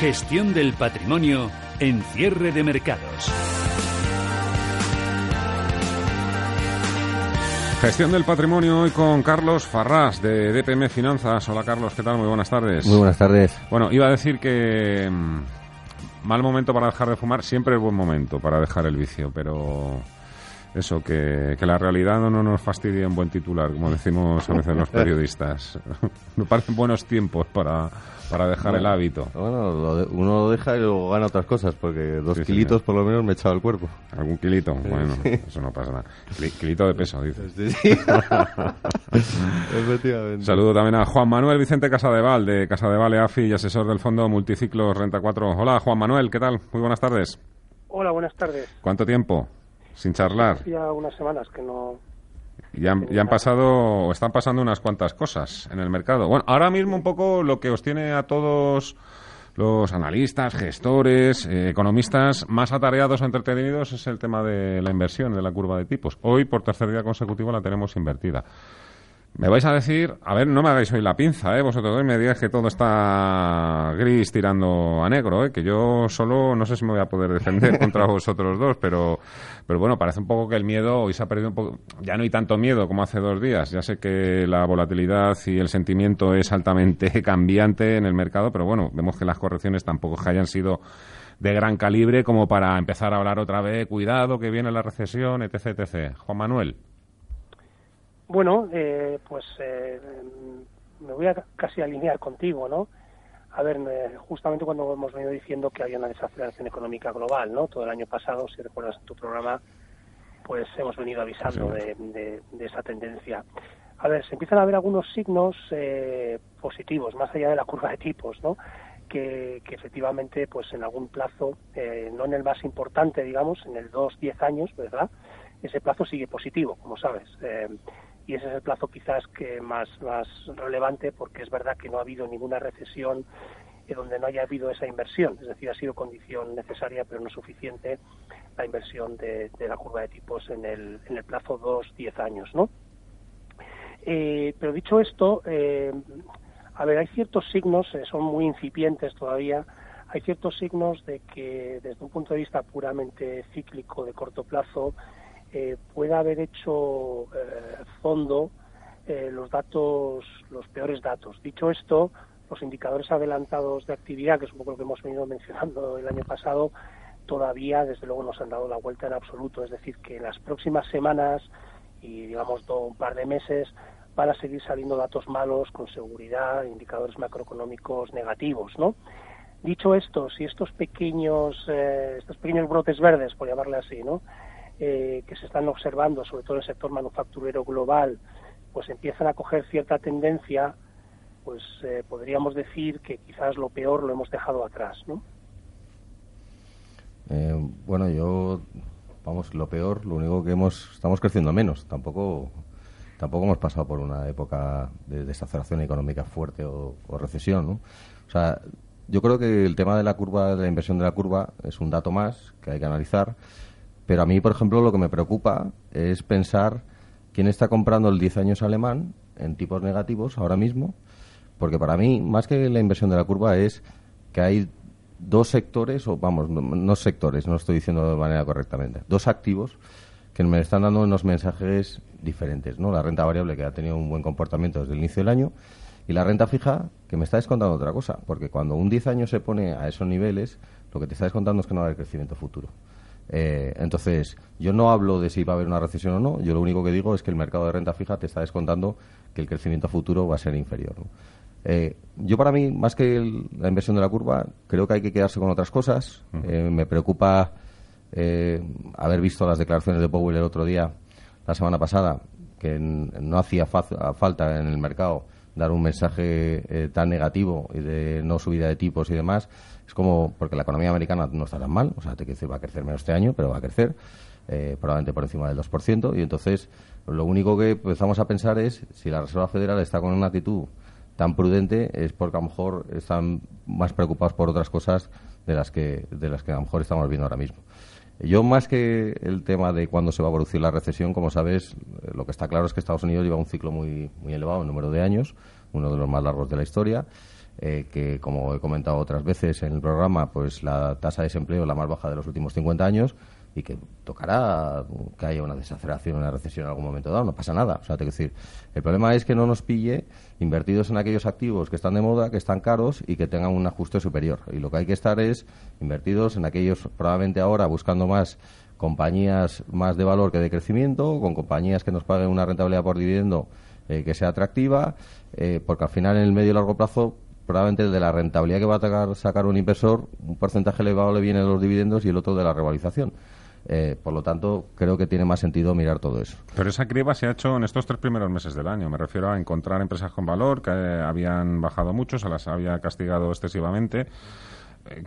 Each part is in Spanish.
Gestión del patrimonio en cierre de mercados. Gestión del patrimonio hoy con Carlos Farrás de DPM Finanzas. Hola Carlos, ¿qué tal? Muy buenas tardes. Muy buenas tardes. Bueno, iba a decir que mal momento para dejar de fumar, siempre es buen momento para dejar el vicio, pero eso, que la realidad no nos fastidie un buen titular, como decimos a veces los periodistas. Me parecen buenos tiempos para dejar el hábito. Bueno, uno lo deja y luego gana otras cosas, porque dos kilitos por lo menos me he echado el cuerpo. ¿Algún kilito? Bueno, eso no pasa nada. Kilito de peso, dices. Sí. Efectivamente. Saludo también a Juan Manuel Vicente Casadevall, de Casadevall EAFI y asesor del Fondo Multiciclos Renta 4. Hola, Juan Manuel, ¿qué tal? Muy buenas tardes. Hola, buenas tardes. ¿Cuánto tiempo sin charlar? Ya unas semanas que no. Ya han pasado, o están pasando unas cuantas cosas en el mercado. Bueno, ahora mismo un poco lo que os tiene a todos los analistas, gestores, economistas más atareados o entretenidos es el tema de la inversión, de la curva de tipos. Hoy, por tercer día consecutivo, la tenemos invertida. Me vais a decir, a ver, no me hagáis hoy la pinza, vosotros hoy me digáis que todo está gris tirando a negro, que yo solo no sé si me voy a poder defender contra vosotros dos, pero bueno, parece un poco que el miedo hoy se ha perdido un poco, ya no hay tanto miedo como hace 2 días, ya sé que la volatilidad y el sentimiento es altamente cambiante en el mercado, pero bueno, vemos que las correcciones tampoco hayan sido de gran calibre como para empezar a hablar otra vez, cuidado que viene la recesión, etc, etc. Juan Manuel. Bueno, me voy a casi alinear contigo, ¿no? A ver, justamente cuando hemos venido diciendo que había una desaceleración económica global, ¿no? Todo el año pasado, si recuerdas en tu programa, pues hemos venido avisando de esa tendencia. A ver, se empiezan a ver algunos signos positivos, más allá de la curva de tipos, ¿no? Que efectivamente, pues en algún plazo, no en el más importante, digamos, en el 2-10 años, ¿verdad? Ese plazo sigue positivo, como sabes. Y ese es el plazo quizás que más relevante, porque es verdad que no ha habido ninguna recesión donde no haya habido esa inversión. Es decir, ha sido condición necesaria, pero no suficiente, la inversión de la curva de tipos en el plazo 2-10 años, ¿no? Pero dicho esto, a ver, hay ciertos signos, son muy incipientes todavía, hay ciertos signos de que desde un punto de vista puramente cíclico de corto plazo, pueda haber hecho fondo los peores datos. Dicho esto, los indicadores adelantados de actividad, que es un poco lo que hemos venido mencionando el año pasado, todavía desde luego no se han dado la vuelta en absoluto. Es decir, que en las próximas semanas y digamos un par de meses van a seguir saliendo datos malos con seguridad, indicadores macroeconómicos negativos, ¿no? Dicho esto, si estos pequeños brotes verdes, por llamarle así, ¿no? Que se están observando, sobre todo en el sector manufacturero global, pues empiezan a coger cierta tendencia, pues podríamos decir que quizás lo peor lo hemos dejado atrás, ¿no? Bueno, lo peor, lo único que estamos creciendo menos, tampoco hemos pasado por una época de desaceleración económica fuerte o recesión, ¿no? O sea, yo creo que el tema de la curva, de la inversión de la curva, es un dato más que hay que analizar. Pero a mí, por ejemplo, lo que me preocupa es pensar quién está comprando el 10 años alemán en tipos negativos ahora mismo, porque para mí, más que la inversión de la curva, es que hay dos sectores, no estoy diciendo de manera correctamente, dos activos que me están dando unos mensajes diferentes, ¿no? La renta variable, que ha tenido un buen comportamiento desde el inicio del año, y la renta fija, que me está descontando otra cosa, porque cuando un 10 años se pone a esos niveles, lo que te está descontando es que no va a haber crecimiento futuro. Entonces, yo no hablo de si va a haber una recesión o no, yo lo único que digo es que el mercado de renta fija te está descontando que el crecimiento futuro va a ser inferior, ¿no? Yo para mí, más que la inversión de la curva, creo que hay que quedarse con otras cosas. Me preocupa haber visto las declaraciones de Powell la semana pasada, que no hacía falta en el mercado dar un mensaje tan negativo y de no subida de tipos y demás. Es como, porque la economía americana no está tan mal, o sea, va a crecer menos este año, pero va a crecer probablemente por encima del 2%, y entonces lo único que empezamos a pensar es si la Reserva Federal está con una actitud tan prudente es porque a lo mejor están más preocupados por otras cosas de las que a lo mejor estamos viendo ahora mismo. Yo, más que el tema de cuándo se va a producir la recesión, como sabes, lo que está claro es que Estados Unidos lleva un ciclo muy, muy elevado en número de años, uno de los más largos de la historia. que, como he comentado otras veces en el programa, pues la tasa de desempleo es la más baja de los últimos 50 años y que tocará que haya una desaceleración, una recesión en algún momento dado, no pasa nada. O sea, tengo que decir, el problema es que no nos pille invertidos en aquellos activos que están de moda, que están caros y que tengan un ajuste superior. Y lo que hay que estar es invertidos en aquellos, probablemente ahora buscando más compañías más de valor que de crecimiento, con compañías que nos paguen una rentabilidad por dividendo que sea atractiva, porque al final en el medio y largo plazo probablemente de la rentabilidad que va a sacar un inversor, un porcentaje elevado le viene de los dividendos y el otro de la revalorización. Por lo tanto, creo que tiene más sentido mirar todo eso. Pero esa criba se ha hecho en estos 3 primeros meses del año. Me refiero a encontrar empresas con valor que habían bajado mucho, se las había castigado excesivamente.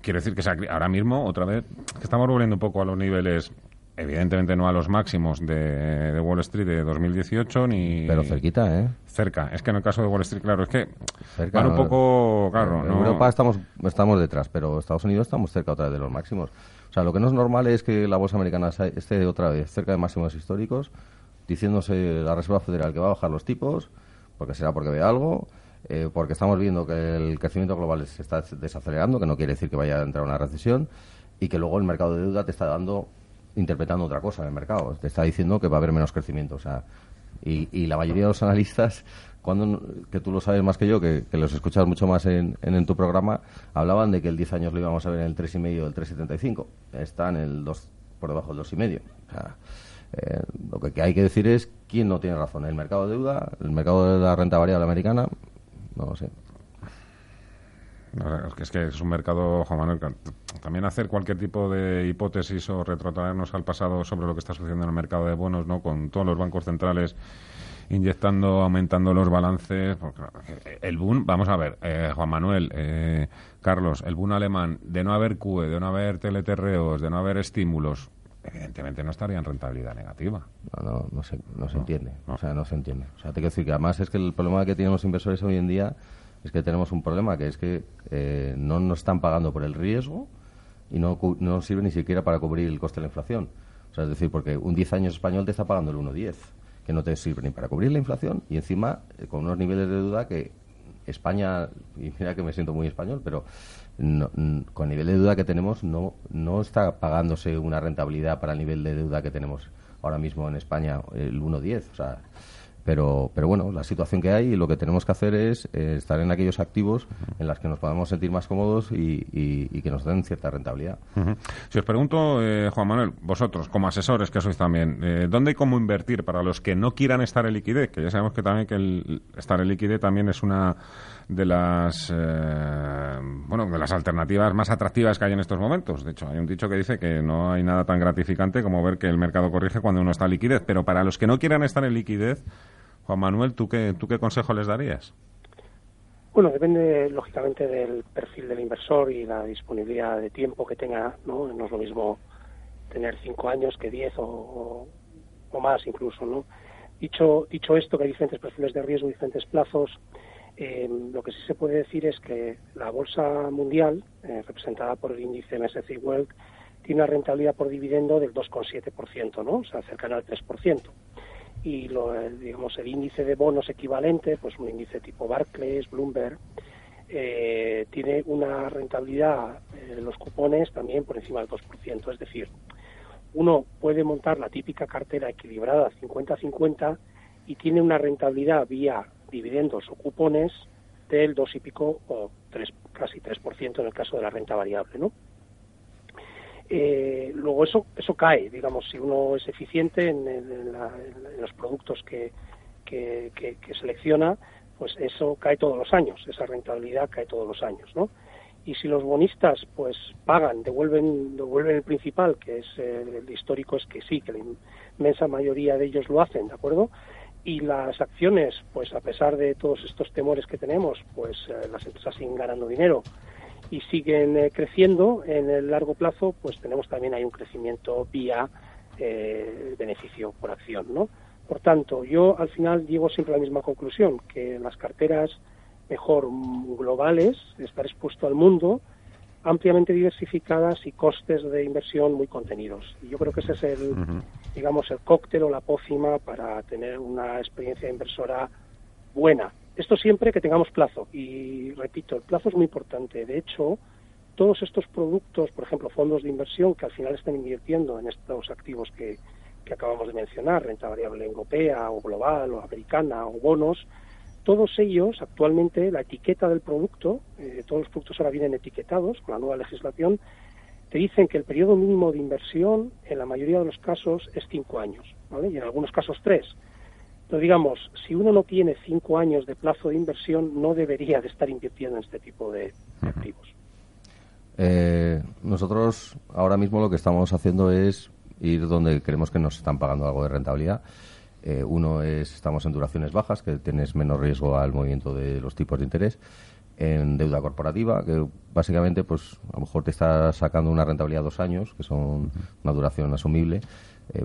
Quiere decir que ahora mismo, otra vez, que estamos volviendo un poco a los niveles, evidentemente no a los máximos de Wall Street de 2018 ni... Pero cerquita, ¿eh? Cerca. Es que en el caso de Wall Street, claro, es que cerca, van un poco... Claro, en Europa estamos detrás, pero Estados Unidos estamos cerca otra vez de los máximos. O sea, lo que no es normal es que la bolsa americana esté otra vez cerca de máximos históricos, diciéndose la Reserva Federal que va a bajar los tipos, porque será porque vea algo, porque estamos viendo que el crecimiento global se está desacelerando, que no quiere decir que vaya a entrar una recesión, y que luego el mercado de deuda te está interpretando otra cosa en el mercado, te está diciendo que va a haber menos crecimiento. O sea, y la mayoría de los analistas, que tú lo sabes más que yo, que los escuchas mucho más en tu programa, hablaban de que el 10 años lo íbamos a ver en el 3,5 o el 3,75. Está en el 2, por debajo del 2,5. O sea, lo que hay que decir es quién no tiene razón. ¿El mercado de deuda? ¿El mercado de la renta variable americana? No lo sé. Es que es un mercado, Juan Manuel, también hacer cualquier tipo de hipótesis o retrotraernos al pasado sobre lo que está sucediendo en el mercado de bonos, ¿no? Con todos los bancos centrales inyectando, aumentando los balances. El boom, vamos a ver, Juan Manuel, Carlos, el boom alemán, de no haber QE, de no haber TLTROs, de no haber estímulos, evidentemente no estaría en rentabilidad negativa. No se entiende. No. O sea, no se entiende. O sea, te quiero decir que además es que el problema que tienen los inversores hoy en día es que tenemos un problema, que es que no nos están pagando por el riesgo y no nos sirve ni siquiera para cubrir el coste de la inflación. O sea, es decir, porque un 10 años español te está pagando el 1,10, que no te sirve ni para cubrir la inflación y encima con unos niveles de deuda que España, y mira que me siento muy español, pero con el nivel de deuda que tenemos no está pagándose una rentabilidad para el nivel de deuda que tenemos ahora mismo en España, el 1,10, o sea... Pero bueno, la situación que hay y lo que tenemos que hacer es estar en aquellos activos en los que nos podamos sentir más cómodos y que nos den cierta rentabilidad. Uh-huh. Si os pregunto, Juan Manuel, vosotros, como asesores que sois también, ¿dónde y cómo invertir para los que no quieran estar en liquidez? Que ya sabemos que también que el estar en liquidez también es una de las alternativas más atractivas que hay en estos momentos. De hecho, hay un dicho que dice que no hay nada tan gratificante como ver que el mercado corrige cuando uno está en liquidez. Pero para los que no quieran estar en liquidez, Juan Manuel, ¿tú qué consejo les darías? Bueno, depende, lógicamente, del perfil del inversor y la disponibilidad de tiempo que tenga, ¿no? No es lo mismo tener 5 años que 10 o más incluso, ¿no? Dicho esto, que hay diferentes perfiles de riesgo, diferentes plazos, lo que sí se puede decir es que la bolsa mundial, representada por el índice MSCI World, tiene una rentabilidad por dividendo del 2,7%, ¿no? O sea, cercana al 3%. Y el índice de bonos equivalente, pues un índice tipo Barclays, Bloomberg, tiene una rentabilidad de los cupones también por encima del 2%. Es decir, uno puede montar la típica cartera equilibrada 50-50 y tiene una rentabilidad vía dividendos o cupones del 2 y pico o 3, casi 3% en el caso de la renta variable, ¿no? Luego eso cae, digamos, si uno es eficiente en los productos que selecciona, pues eso cae todos los años, esa rentabilidad cae todos los años, ¿no? Y si los bonistas pues pagan, devuelven el principal, que es el histórico, es que sí, que la inmensa mayoría de ellos lo hacen, ¿de acuerdo? Y las acciones, pues a pesar de todos estos temores que tenemos, pues las empresas siguen ganando dinero y siguen creciendo en el largo plazo, pues tenemos también ahí un crecimiento vía beneficio por acción, ¿no? Por tanto, yo al final llego siempre a la misma conclusión, que las carteras mejor globales, estar expuesto al mundo, ampliamente diversificadas y costes de inversión muy contenidos. Y yo creo que ese es el, uh-huh, digamos, el cóctel o la pócima para tener una experiencia inversora buena, Esto siempre que tengamos plazo. Y repito, el plazo es muy importante. De hecho, todos estos productos, por ejemplo, fondos de inversión que al final están invirtiendo en estos activos que acabamos de mencionar, renta variable europea o global o americana o bonos, todos ellos actualmente la etiqueta del producto, todos los productos ahora vienen etiquetados con la nueva legislación, te dicen que el periodo mínimo de inversión en la mayoría de los casos es 5 años, ¿vale? Y en algunos casos 3. Entonces, digamos, si uno no tiene 5 años de plazo de inversión, no debería de estar invirtiendo en este tipo de activos. Nosotros ahora mismo lo que estamos haciendo es ir donde creemos que nos están pagando algo de rentabilidad. Uno es, estamos en duraciones bajas, que tienes menos riesgo al movimiento de los tipos de interés. En deuda corporativa, que básicamente pues a lo mejor te está sacando una rentabilidad a 2 años, que son una duración asumible,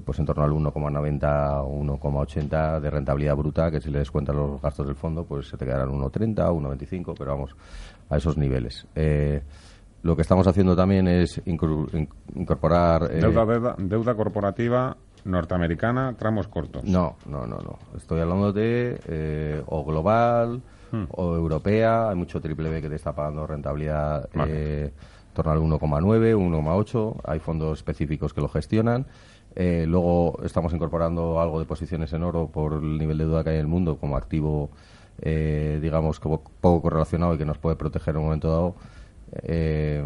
pues en torno al 1,90 o 1,80 de rentabilidad bruta, que si le descuentas los gastos del fondo, pues se te quedarán 1,30 o 1,25, pero vamos, a esos niveles. Lo que estamos haciendo también es incorporar... Deuda corporativa norteamericana, tramos cortos. No. Estoy hablando de o global... o europea, hay mucho triple B que te está pagando rentabilidad en torno al 1,9, 1,8, hay fondos específicos que lo gestionan. Luego estamos incorporando algo de posiciones en oro por el nivel de deuda que hay en el mundo como activo, digamos, como poco correlacionado y que nos puede proteger en un momento dado.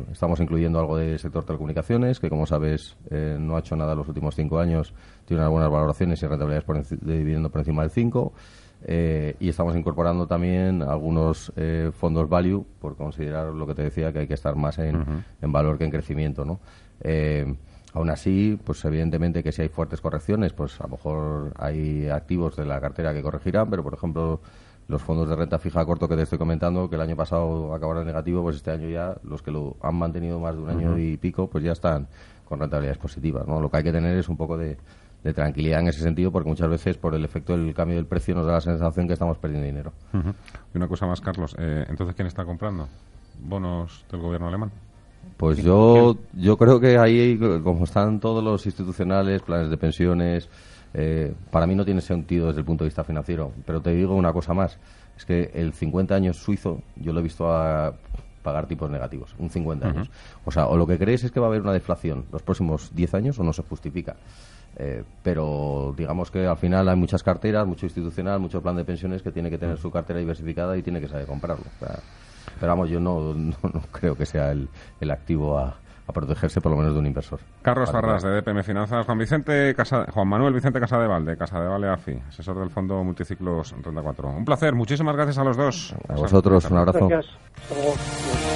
Estamos incluyendo algo del sector telecomunicaciones, que como sabes no ha hecho nada los últimos 5 años, tiene unas buenas valoraciones y rentabilidades de dividendo por encima del 5%. Y estamos incorporando también algunos fondos value, por considerar lo que te decía, que hay que estar más en valor que en crecimiento, ¿no? Aún así, pues evidentemente que si hay fuertes correcciones, pues a lo mejor hay activos de la cartera que corregirán, pero por ejemplo los fondos de renta fija a corto que te estoy comentando, que el año pasado acabaron en negativo, pues este año ya los que lo han mantenido más de un año y pico, pues ya están con rentabilidades positivas, ¿no? Lo que hay que tener es un poco de tranquilidad en ese sentido, porque muchas veces por el efecto del cambio del precio nos da la sensación que estamos perdiendo dinero. Y una cosa más, Carlos, entonces ¿quién está comprando bonos del gobierno alemán? Pues yo creo que ahí, como están todos los institucionales, planes de pensiones, para mí no tiene sentido desde el punto de vista financiero, pero te digo una cosa más, es que el 50 años suizo yo lo he visto a pagar tipos negativos, un 50 años. O sea, o lo que crees es que va a haber una deflación los próximos 10 años o no se justifica. Pero digamos que al final hay muchas carteras, mucho institucional, mucho plan de pensiones que tiene que tener su cartera diversificada y tiene que saber comprarlo. O sea, pero vamos, yo no creo que sea el activo a protegerse por lo menos de un inversor. Carlos Farrás, de DPM Finanzas, Juan Manuel Vicente Casadevall, de Casadevall EAFI, asesor del Fondo Multiciclos Renta 4. Un placer, muchísimas gracias a los dos. A vosotros, un abrazo. Gracias.